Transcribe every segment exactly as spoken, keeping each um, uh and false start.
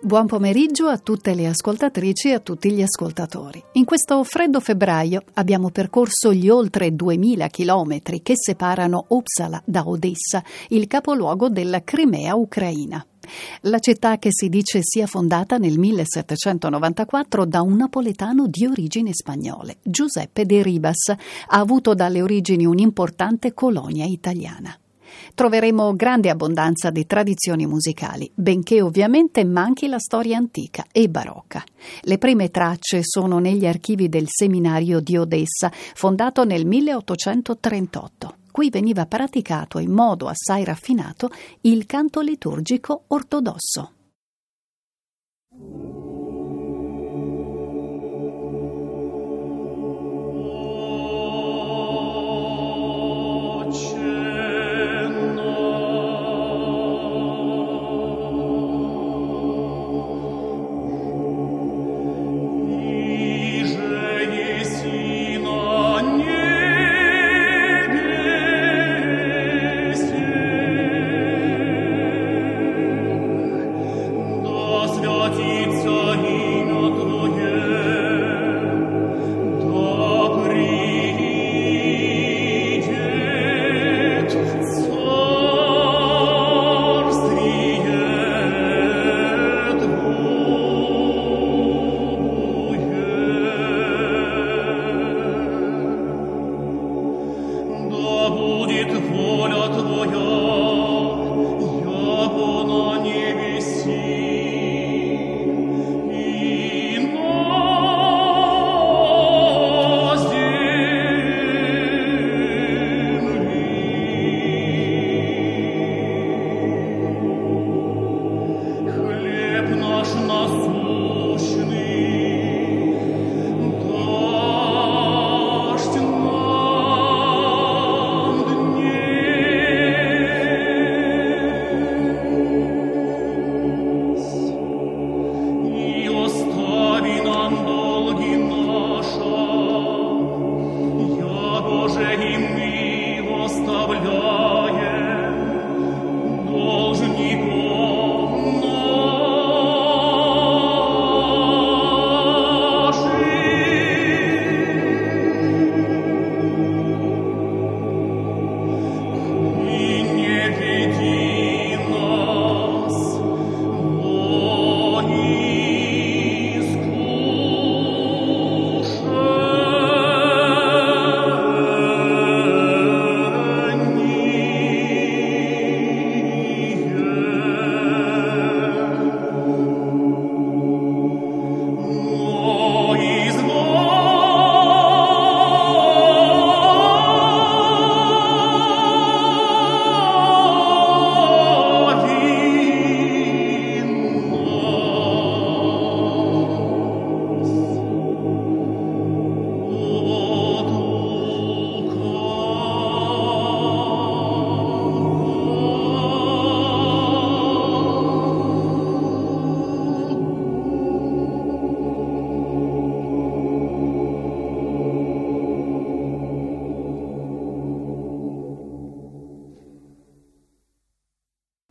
Buon pomeriggio a tutte le ascoltatrici e a tutti gli ascoltatori. In questo freddo febbraio abbiamo percorso gli oltre duemila chilometri che separano Uppsala da Odessa, il capoluogo della Crimea ucraina. La città che si dice sia fondata nel millesettecentonovantaquattro da un napoletano di origini spagnole, Giuseppe de Ribas, ha avuto dalle origini un'importante colonia italiana. Troveremo grande abbondanza di tradizioni musicali, benché ovviamente manchi la storia antica e barocca. Le prime tracce sono negli archivi del seminario di Odessa, fondato nel milleottocentotrentotto. Qui veniva praticato in modo assai raffinato il canto liturgico ortodosso.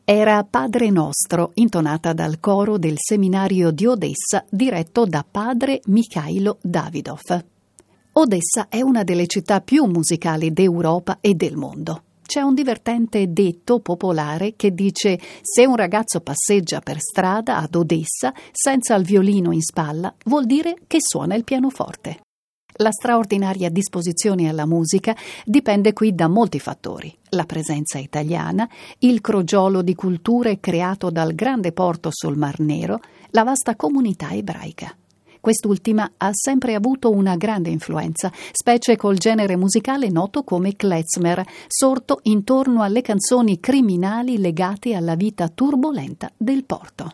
Era Padre Nostro, intonata dal coro del seminario di Odessa, diretto da padre Mikhailo Davidov. Odessa è una delle città più musicali d'Europa e del mondo. C'è un divertente detto popolare che dice: se un ragazzo passeggia per strada ad Odessa senza il violino in spalla, vuol dire che suona il pianoforte. La straordinaria disposizione alla musica dipende qui da molti fattori: la presenza italiana, il crogiolo di culture creato dal grande porto sul Mar Nero, la vasta comunità ebraica. Quest'ultima ha sempre avuto una grande influenza, specie col genere musicale noto come klezmer, sorto intorno alle canzoni criminali legate alla vita turbolenta del porto.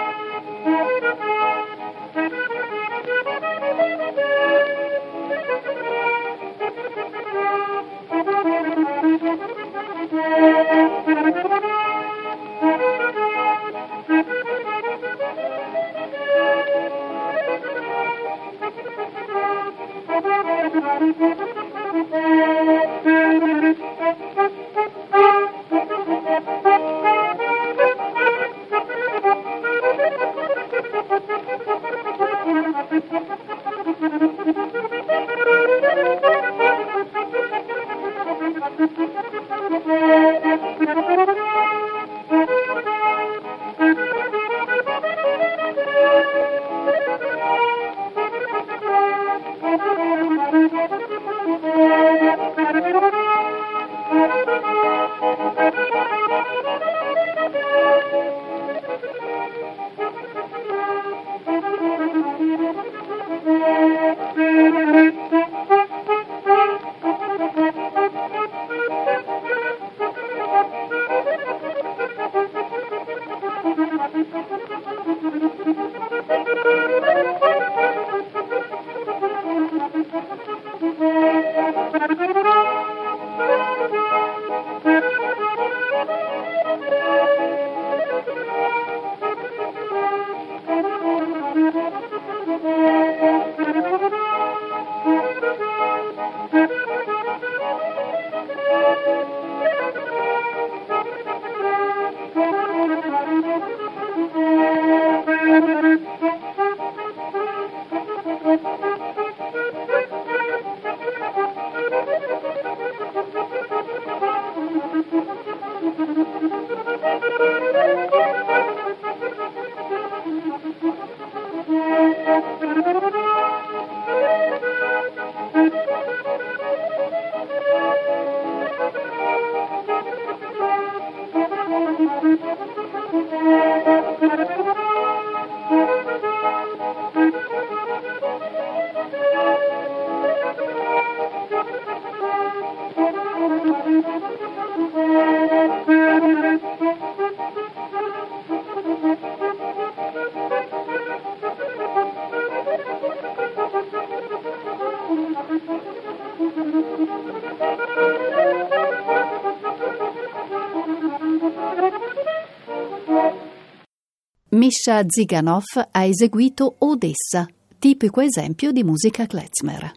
Misha Ziganov ha eseguito Odessa, tipico esempio di musica klezmer.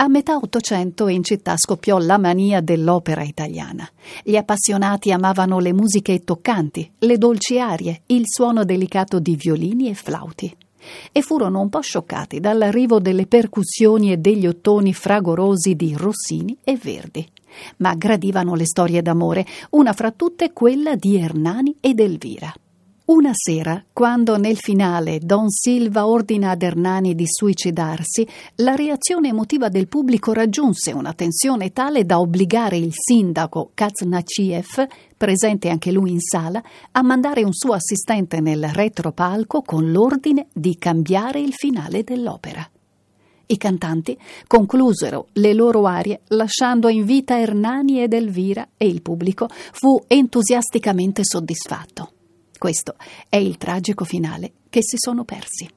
A metà Ottocento in città scoppiò la mania dell'opera italiana. Gli appassionati amavano le musiche toccanti, le dolci arie, il suono delicato di violini e flauti. E furono un po' scioccati dall'arrivo delle percussioni e degli ottoni fragorosi di Rossini e Verdi. Ma gradivano le storie d'amore, una fra tutte quella di Ernani ed Elvira. Una sera, quando nel finale Don Silva ordina ad Ernani di suicidarsi, la reazione emotiva del pubblico raggiunse una tensione tale da obbligare il sindaco Kaznacev, presente anche lui in sala, a mandare un suo assistente nel retropalco con l'ordine di cambiare il finale dell'opera. I cantanti conclusero le loro arie lasciando in vita Ernani ed Elvira e il pubblico fu entusiasticamente soddisfatto. Questo è il tragico finale che si sono persi.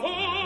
Oh!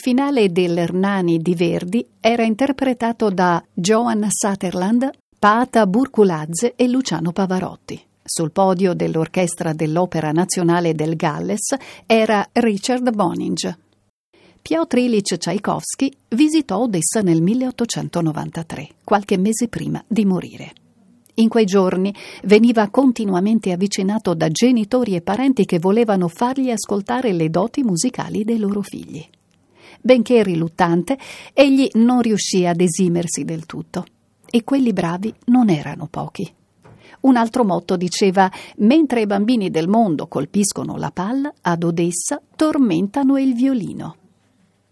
Il finale dell'Ernani di Verdi era interpretato da Joan Sutherland, Paata Burkuladze e Luciano Pavarotti. Sul podio dell'orchestra dell'Opera Nazionale del Galles era Richard Bonynge. Piotr Il'ich Tchaikovsky visitò Odessa nel milleottocentonovantatré, qualche mese prima di morire. In quei giorni veniva continuamente avvicinato da genitori e parenti che volevano fargli ascoltare le doti musicali dei loro figli. Benché riluttante, egli non riuscì ad esimersi del tutto. E quelli bravi non erano pochi. Un altro motto diceva: mentre i bambini del mondo colpiscono la palla, ad Odessa tormentano il violino.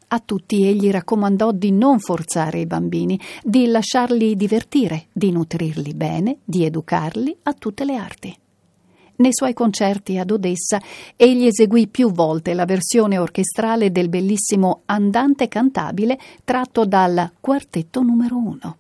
A tutti egli raccomandò di non forzare i bambini, di lasciarli divertire, di nutrirli bene, di educarli a tutte le arti. Nei suoi concerti ad Odessa egli eseguì più volte la versione orchestrale del bellissimo Andante Cantabile tratto dal Quartetto numero uno.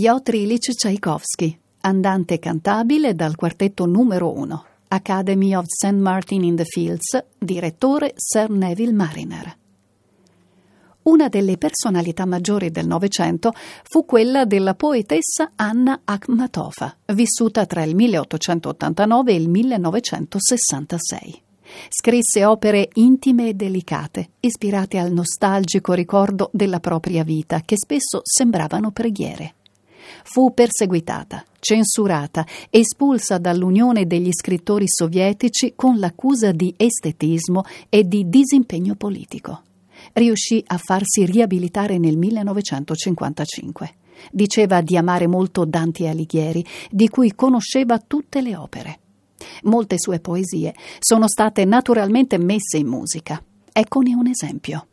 Piotr Il'ich Tchaikovsky, Andante Cantabile dal Quartetto numero uno, Academy of Saint Martin in the Fields, direttore Sir Neville Mariner. Una delle personalità maggiori del Novecento fu quella della poetessa Anna Akhmatova, vissuta tra il milleottocentottantanove e il millenovecentosessantasei. Scrisse opere intime e delicate, ispirate al nostalgico ricordo della propria vita, che spesso sembravano preghiere. Fu perseguitata, censurata, espulsa dall'Unione degli scrittori sovietici con l'accusa di estetismo e di disimpegno politico. Riuscì a farsi riabilitare nel millenovecentocinquantacinque. Diceva di amare molto Dante Alighieri, di cui conosceva tutte le opere. Molte sue poesie sono state naturalmente messe in musica. Eccone un esempio.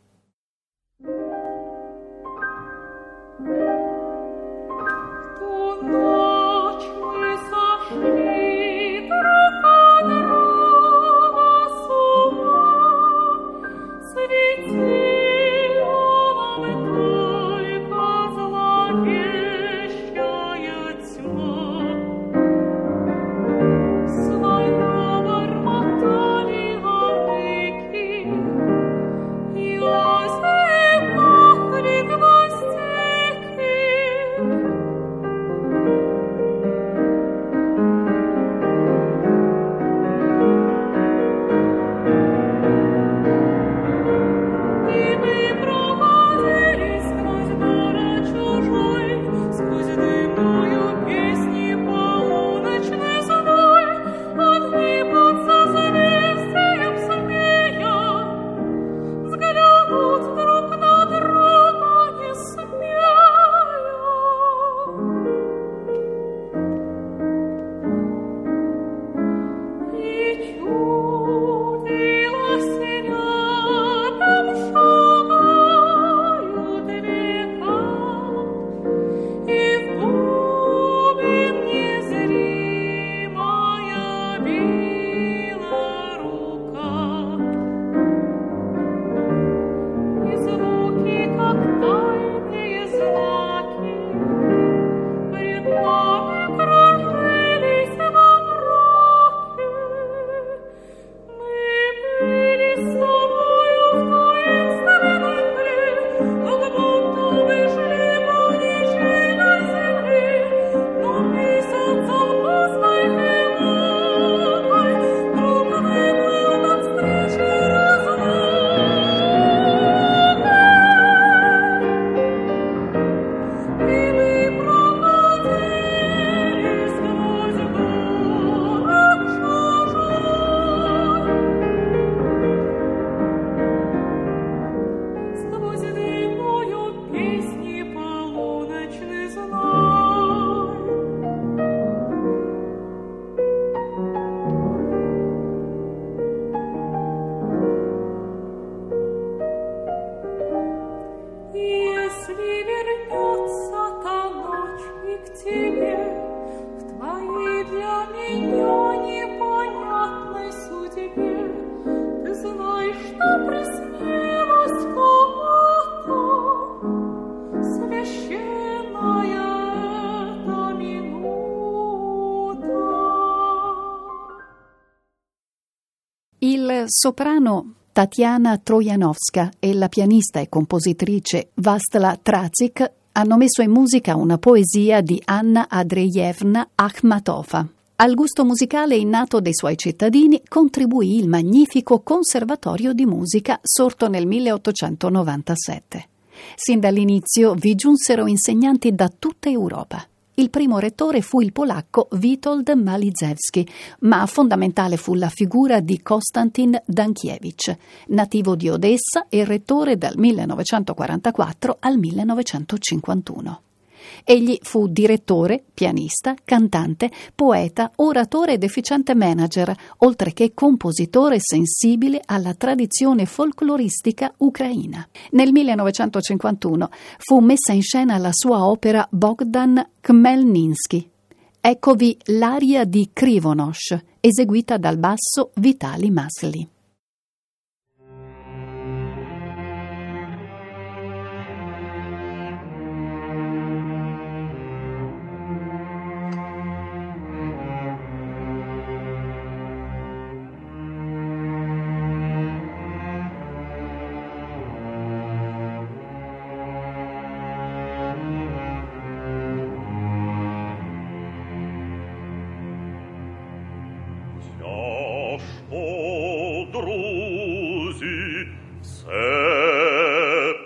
Il soprano Tatiana Trojanovska e la pianista e compositrice Vastla Tracic hanno messo in musica una poesia di Anna Andreevna Akhmatova. Al gusto musicale innato dei suoi cittadini contribuì il magnifico Conservatorio di Musica sorto nel milleottocentonovantasette. Sin dall'inizio vi giunsero insegnanti da tutta Europa. Il primo rettore fu il polacco Witold Maliszewski, ma fondamentale fu la figura di Konstantin Dankevich, nativo di Odessa e rettore dal millenovecentoquarantaquattro al millenovecentocinquantuno. Egli fu direttore, pianista, cantante, poeta, oratore ed efficiente manager, oltre che compositore sensibile alla tradizione folcloristica ucraina. Nel millenovecentocinquantuno fu messa in scena la sua opera Bogdan Khmelnytsky. Eccovi l'aria di Krivonosch, eseguita dal basso Vitali Masli. Thank you. друзі, все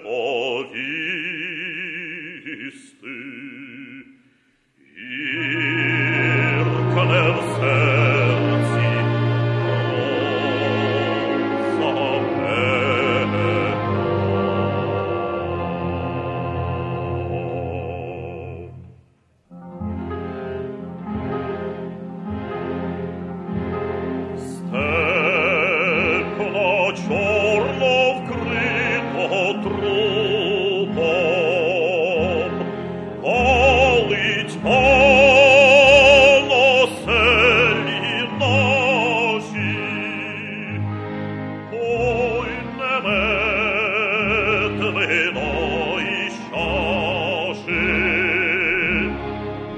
повісти. Гірко не в серці, про заметно. Степно чорно вкритого трупом палить на селі наші. Ой, немет вино із чаші,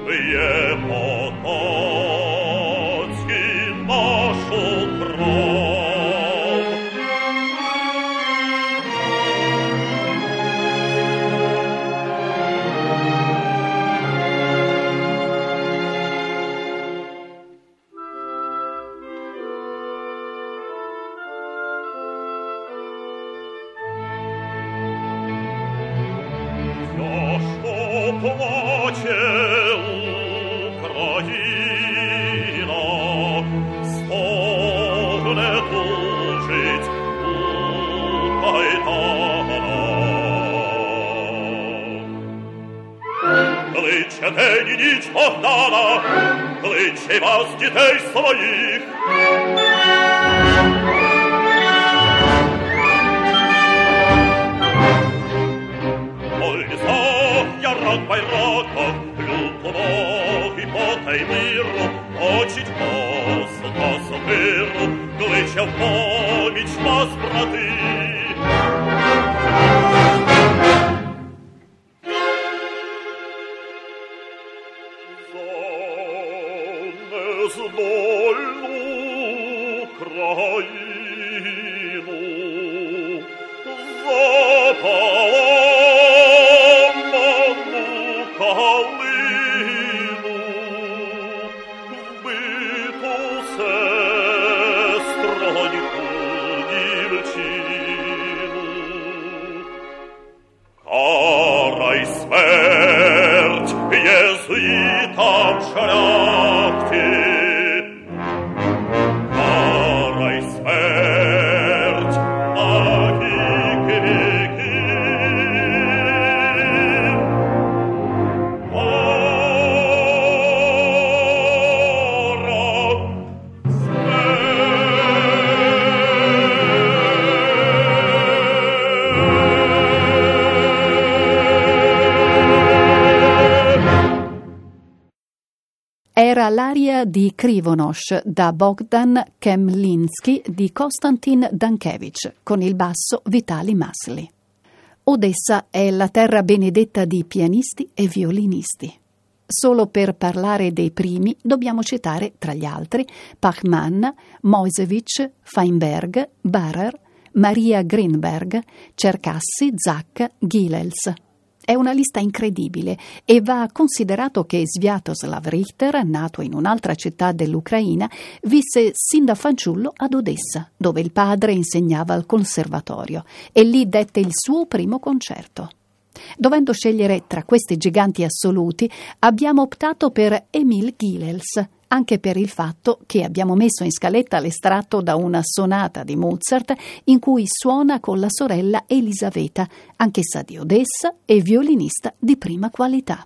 п'є по-кацьки нашу кров. Тяжко плаче Україна, стогне, тужить Кайдана. Кличе день і ніч Богдана, кличе й вас, дітей своїх. Пользов, ярок, байроков, любов і потай миру, очить косо сокиру, кличе в поміч вас, брати. За нездольну країну, за поламану калину, вбиту сестроньку дівчину, карай смерть єзуїтам шляхти, карай смерть на віки віків. Кара Era l'aria di Krivonosch da Bogdan Khmelnytsky di Konstantin Dankevich con il basso Vitali Masli. Odessa è la terra benedetta di pianisti e violinisti. Solo per parlare dei primi dobbiamo citare, tra gli altri, Pachmann, Mojsevich, Feinberg, Barrer, Maria Greenberg, Cercassi, Zach, Gilels. È una lista incredibile e va considerato che Sviatoslav Richter, nato in un'altra città dell'Ucraina, visse sin da fanciullo ad Odessa, dove il padre insegnava al conservatorio, e lì dette il suo primo concerto. Dovendo scegliere tra questi giganti assoluti, abbiamo optato per Emil Gilels, anche per il fatto che abbiamo messo in scaletta l'estratto da una sonata di Mozart in cui suona con la sorella Elisabetta, anch'essa di Odessa e violinista di prima qualità.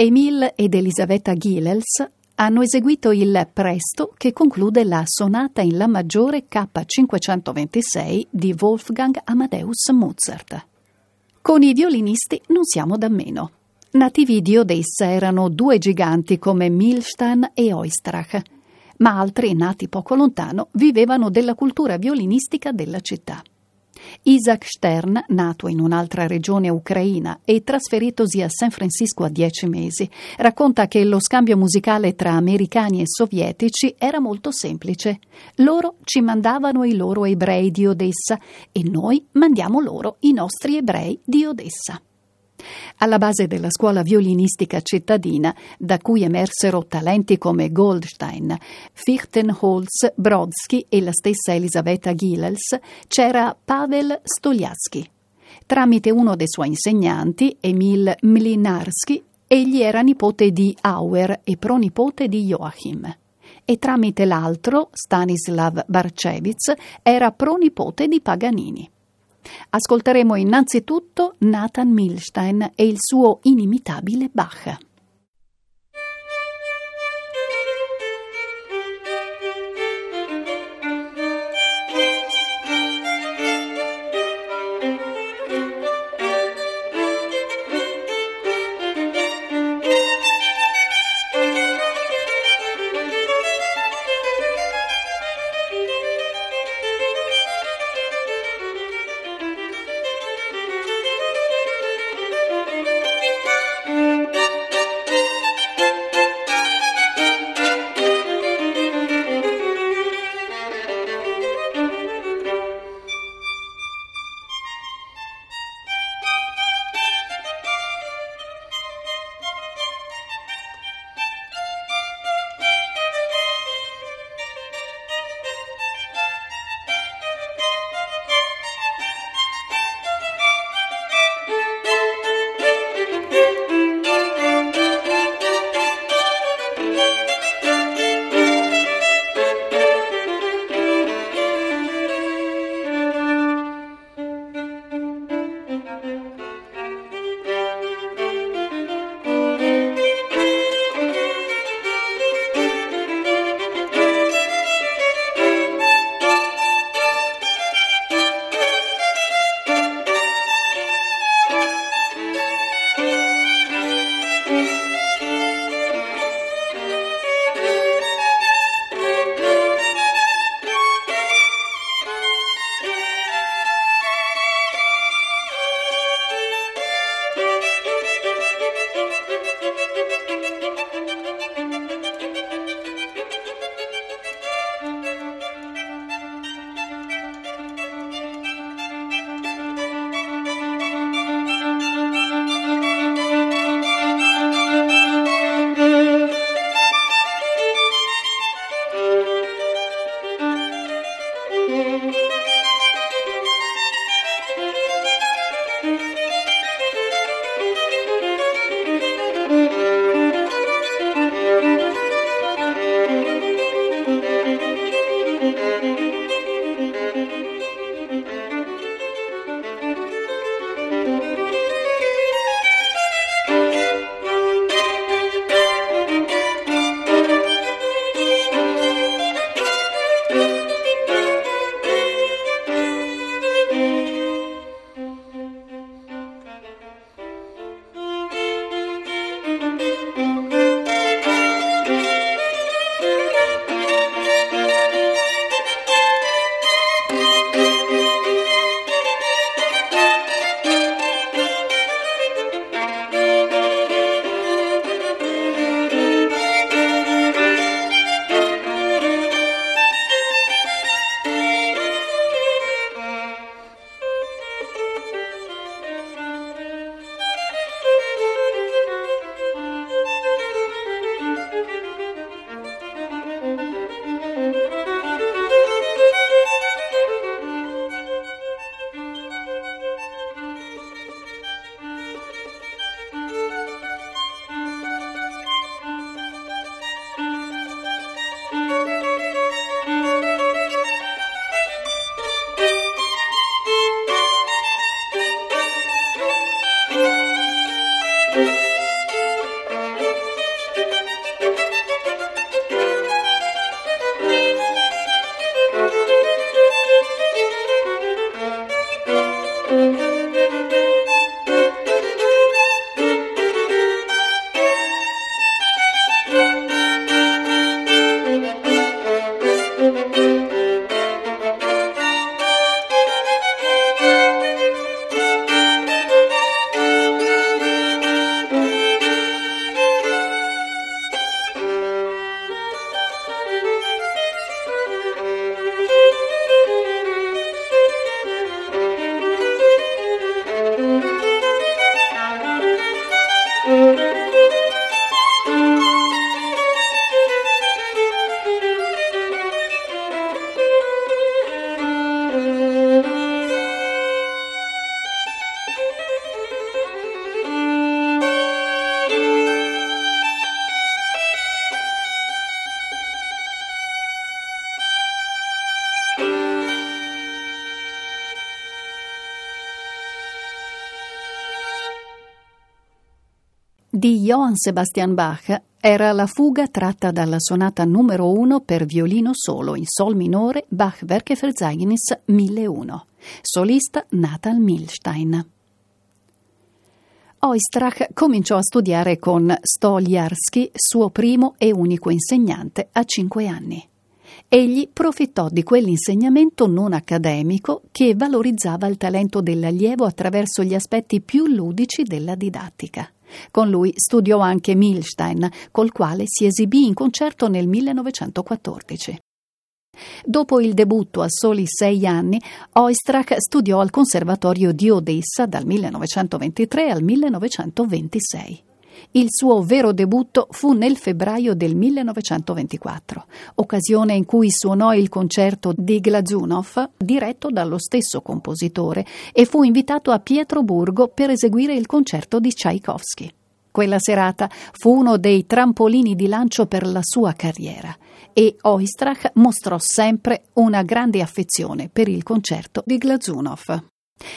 Emil ed Elisabetta Gilels hanno eseguito il presto che conclude la sonata in La maggiore K cinquecentoventisei di Wolfgang Amadeus Mozart. Con i violinisti non siamo da meno. Nativi di Odessa erano due giganti come Milstein e Oistrakh, ma altri nati poco lontano vivevano della cultura violinistica della città. Isaac Stern, nato in un'altra regione ucraina e trasferitosi a San Francisco a dieci mesi, racconta che lo scambio musicale tra americani e sovietici era molto semplice. Loro ci mandavano i loro ebrei di Odessa e noi mandiamo loro i nostri ebrei di Odessa. Alla base della scuola violinistica cittadina, da cui emersero talenti come Goldstein, Fichtenholz, Brodsky e la stessa Elisabetta Gilels, c'era Pavel Stoliatsky. Tramite uno dei suoi insegnanti, Emil Mlinarsky, egli era nipote di Auer e pronipote di Joachim. E tramite l'altro, Stanislav Barcevitz, era pronipote di Paganini. Ascolteremo innanzitutto Nathan Milstein e il suo inimitabile Bach. di Johann Sebastian Bach era la fuga tratta dalla sonata numero uno per violino solo in sol minore Bachwerke Verzeichnis mille e uno, solista Nathan Milstein. Oistrakh cominciò a studiare con Stoljarsky, suo primo e unico insegnante, a cinque anni. Egli profittò di quell'insegnamento non accademico che valorizzava il talento dell'allievo attraverso gli aspetti più ludici della didattica. Con lui studiò anche Milstein, col quale si esibì in concerto nel millenovecentoquattordici. Dopo il debutto a soli sei anni, Oistrakh studiò al Conservatorio di Odessa dal millenovecentoventitré al millenovecentoventisei. Il suo vero debutto fu nel febbraio del millenovecentoventiquattro, occasione in cui suonò il concerto di Glazunov, diretto dallo stesso compositore, e fu invitato a Pietroburgo per eseguire il concerto di Tchaikovsky. Quella serata fu uno dei trampolini di lancio per la sua carriera e Oistrakh mostrò sempre una grande affezione per il concerto di Glazunov.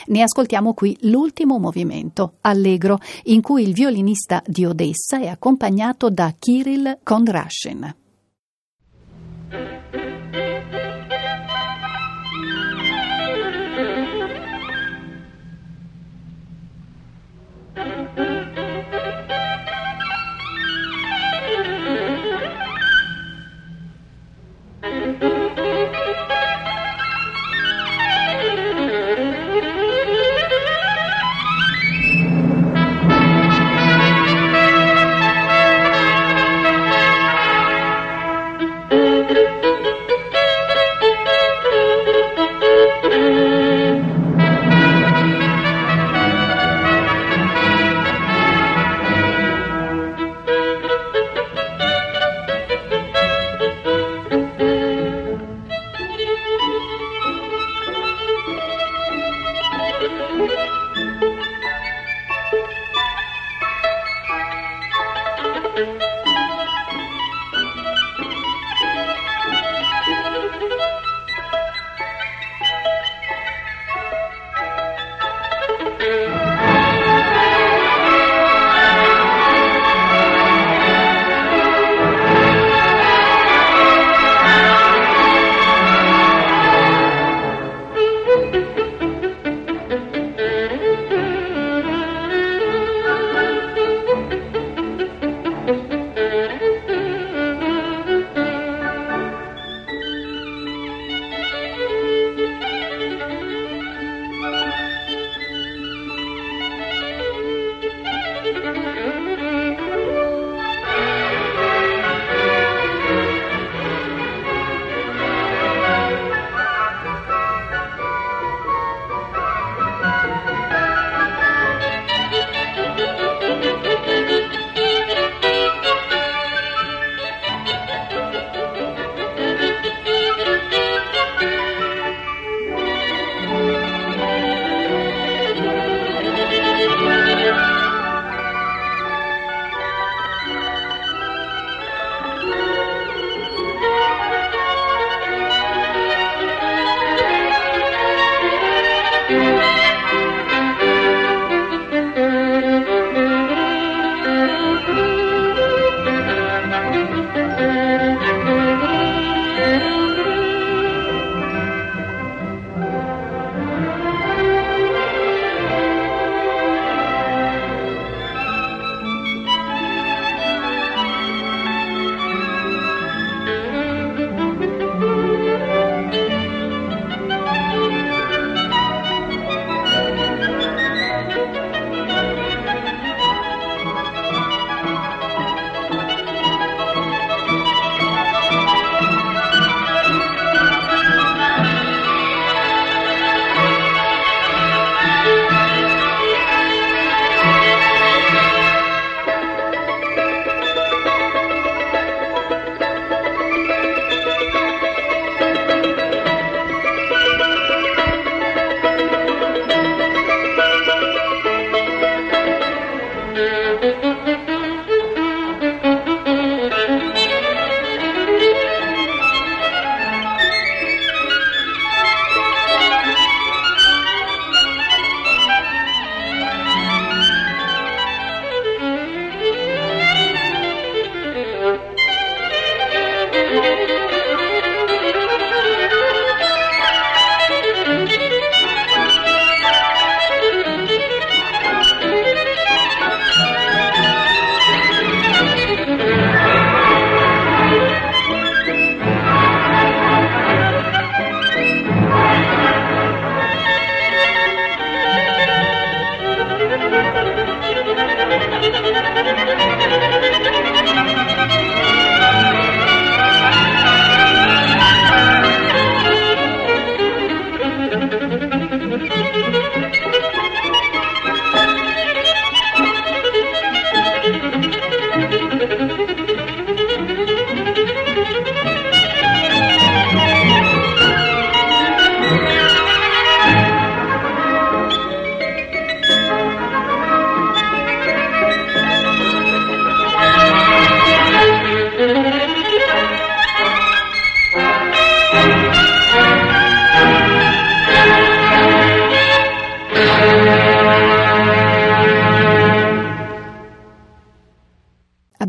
Ne ascoltiamo qui l'ultimo movimento, allegro, in cui il violinista di Odessa è accompagnato da Kirill Kondrashin.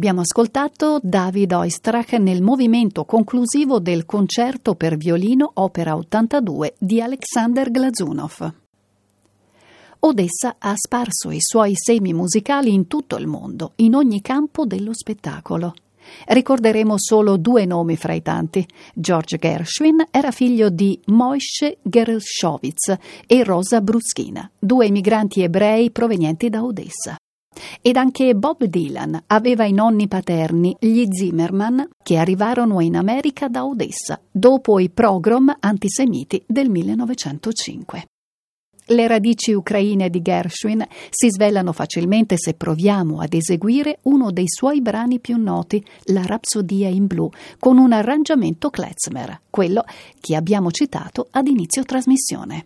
Abbiamo ascoltato David Oistrakh nel movimento conclusivo del concerto per violino opera ottantadue di Alexander Glazunov. Odessa ha sparso i suoi semi musicali in tutto il mondo, in ogni campo dello spettacolo. Ricorderemo solo due nomi fra i tanti. George Gershwin era figlio di Moshe Gershowitz e Rosa Bruschina, due emigranti ebrei provenienti da Odessa. Ed anche Bob Dylan aveva i nonni paterni, gli Zimmerman, che arrivarono in America da Odessa dopo i pogrom antisemiti del millenovecentocinque. Le radici ucraine di Gershwin si svelano facilmente se proviamo ad eseguire uno dei suoi brani più noti, la Rapsodia in blu, con un arrangiamento klezmer, quello che abbiamo citato ad inizio trasmissione.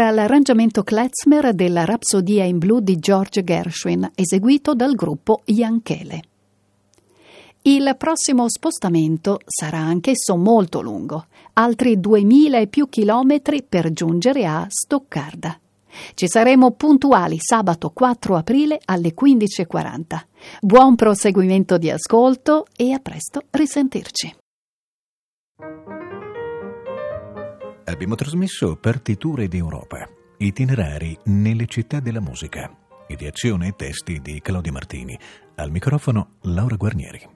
era l'arrangiamento klezmer della Rapsodia in blu di George Gershwin, eseguito dal gruppo Jankele. Il prossimo spostamento sarà anch'esso molto lungo, altri duemila e più chilometri per giungere a Stoccarda. Ci saremo puntuali sabato quattro aprile alle quindici e quaranta. Buon proseguimento di ascolto e a presto risentirci. Abbiamo trasmesso Partiture d'Europa, itinerari nelle città della musica, ideazione e testi di Claudia Martini, al microfono Laura Guarnieri.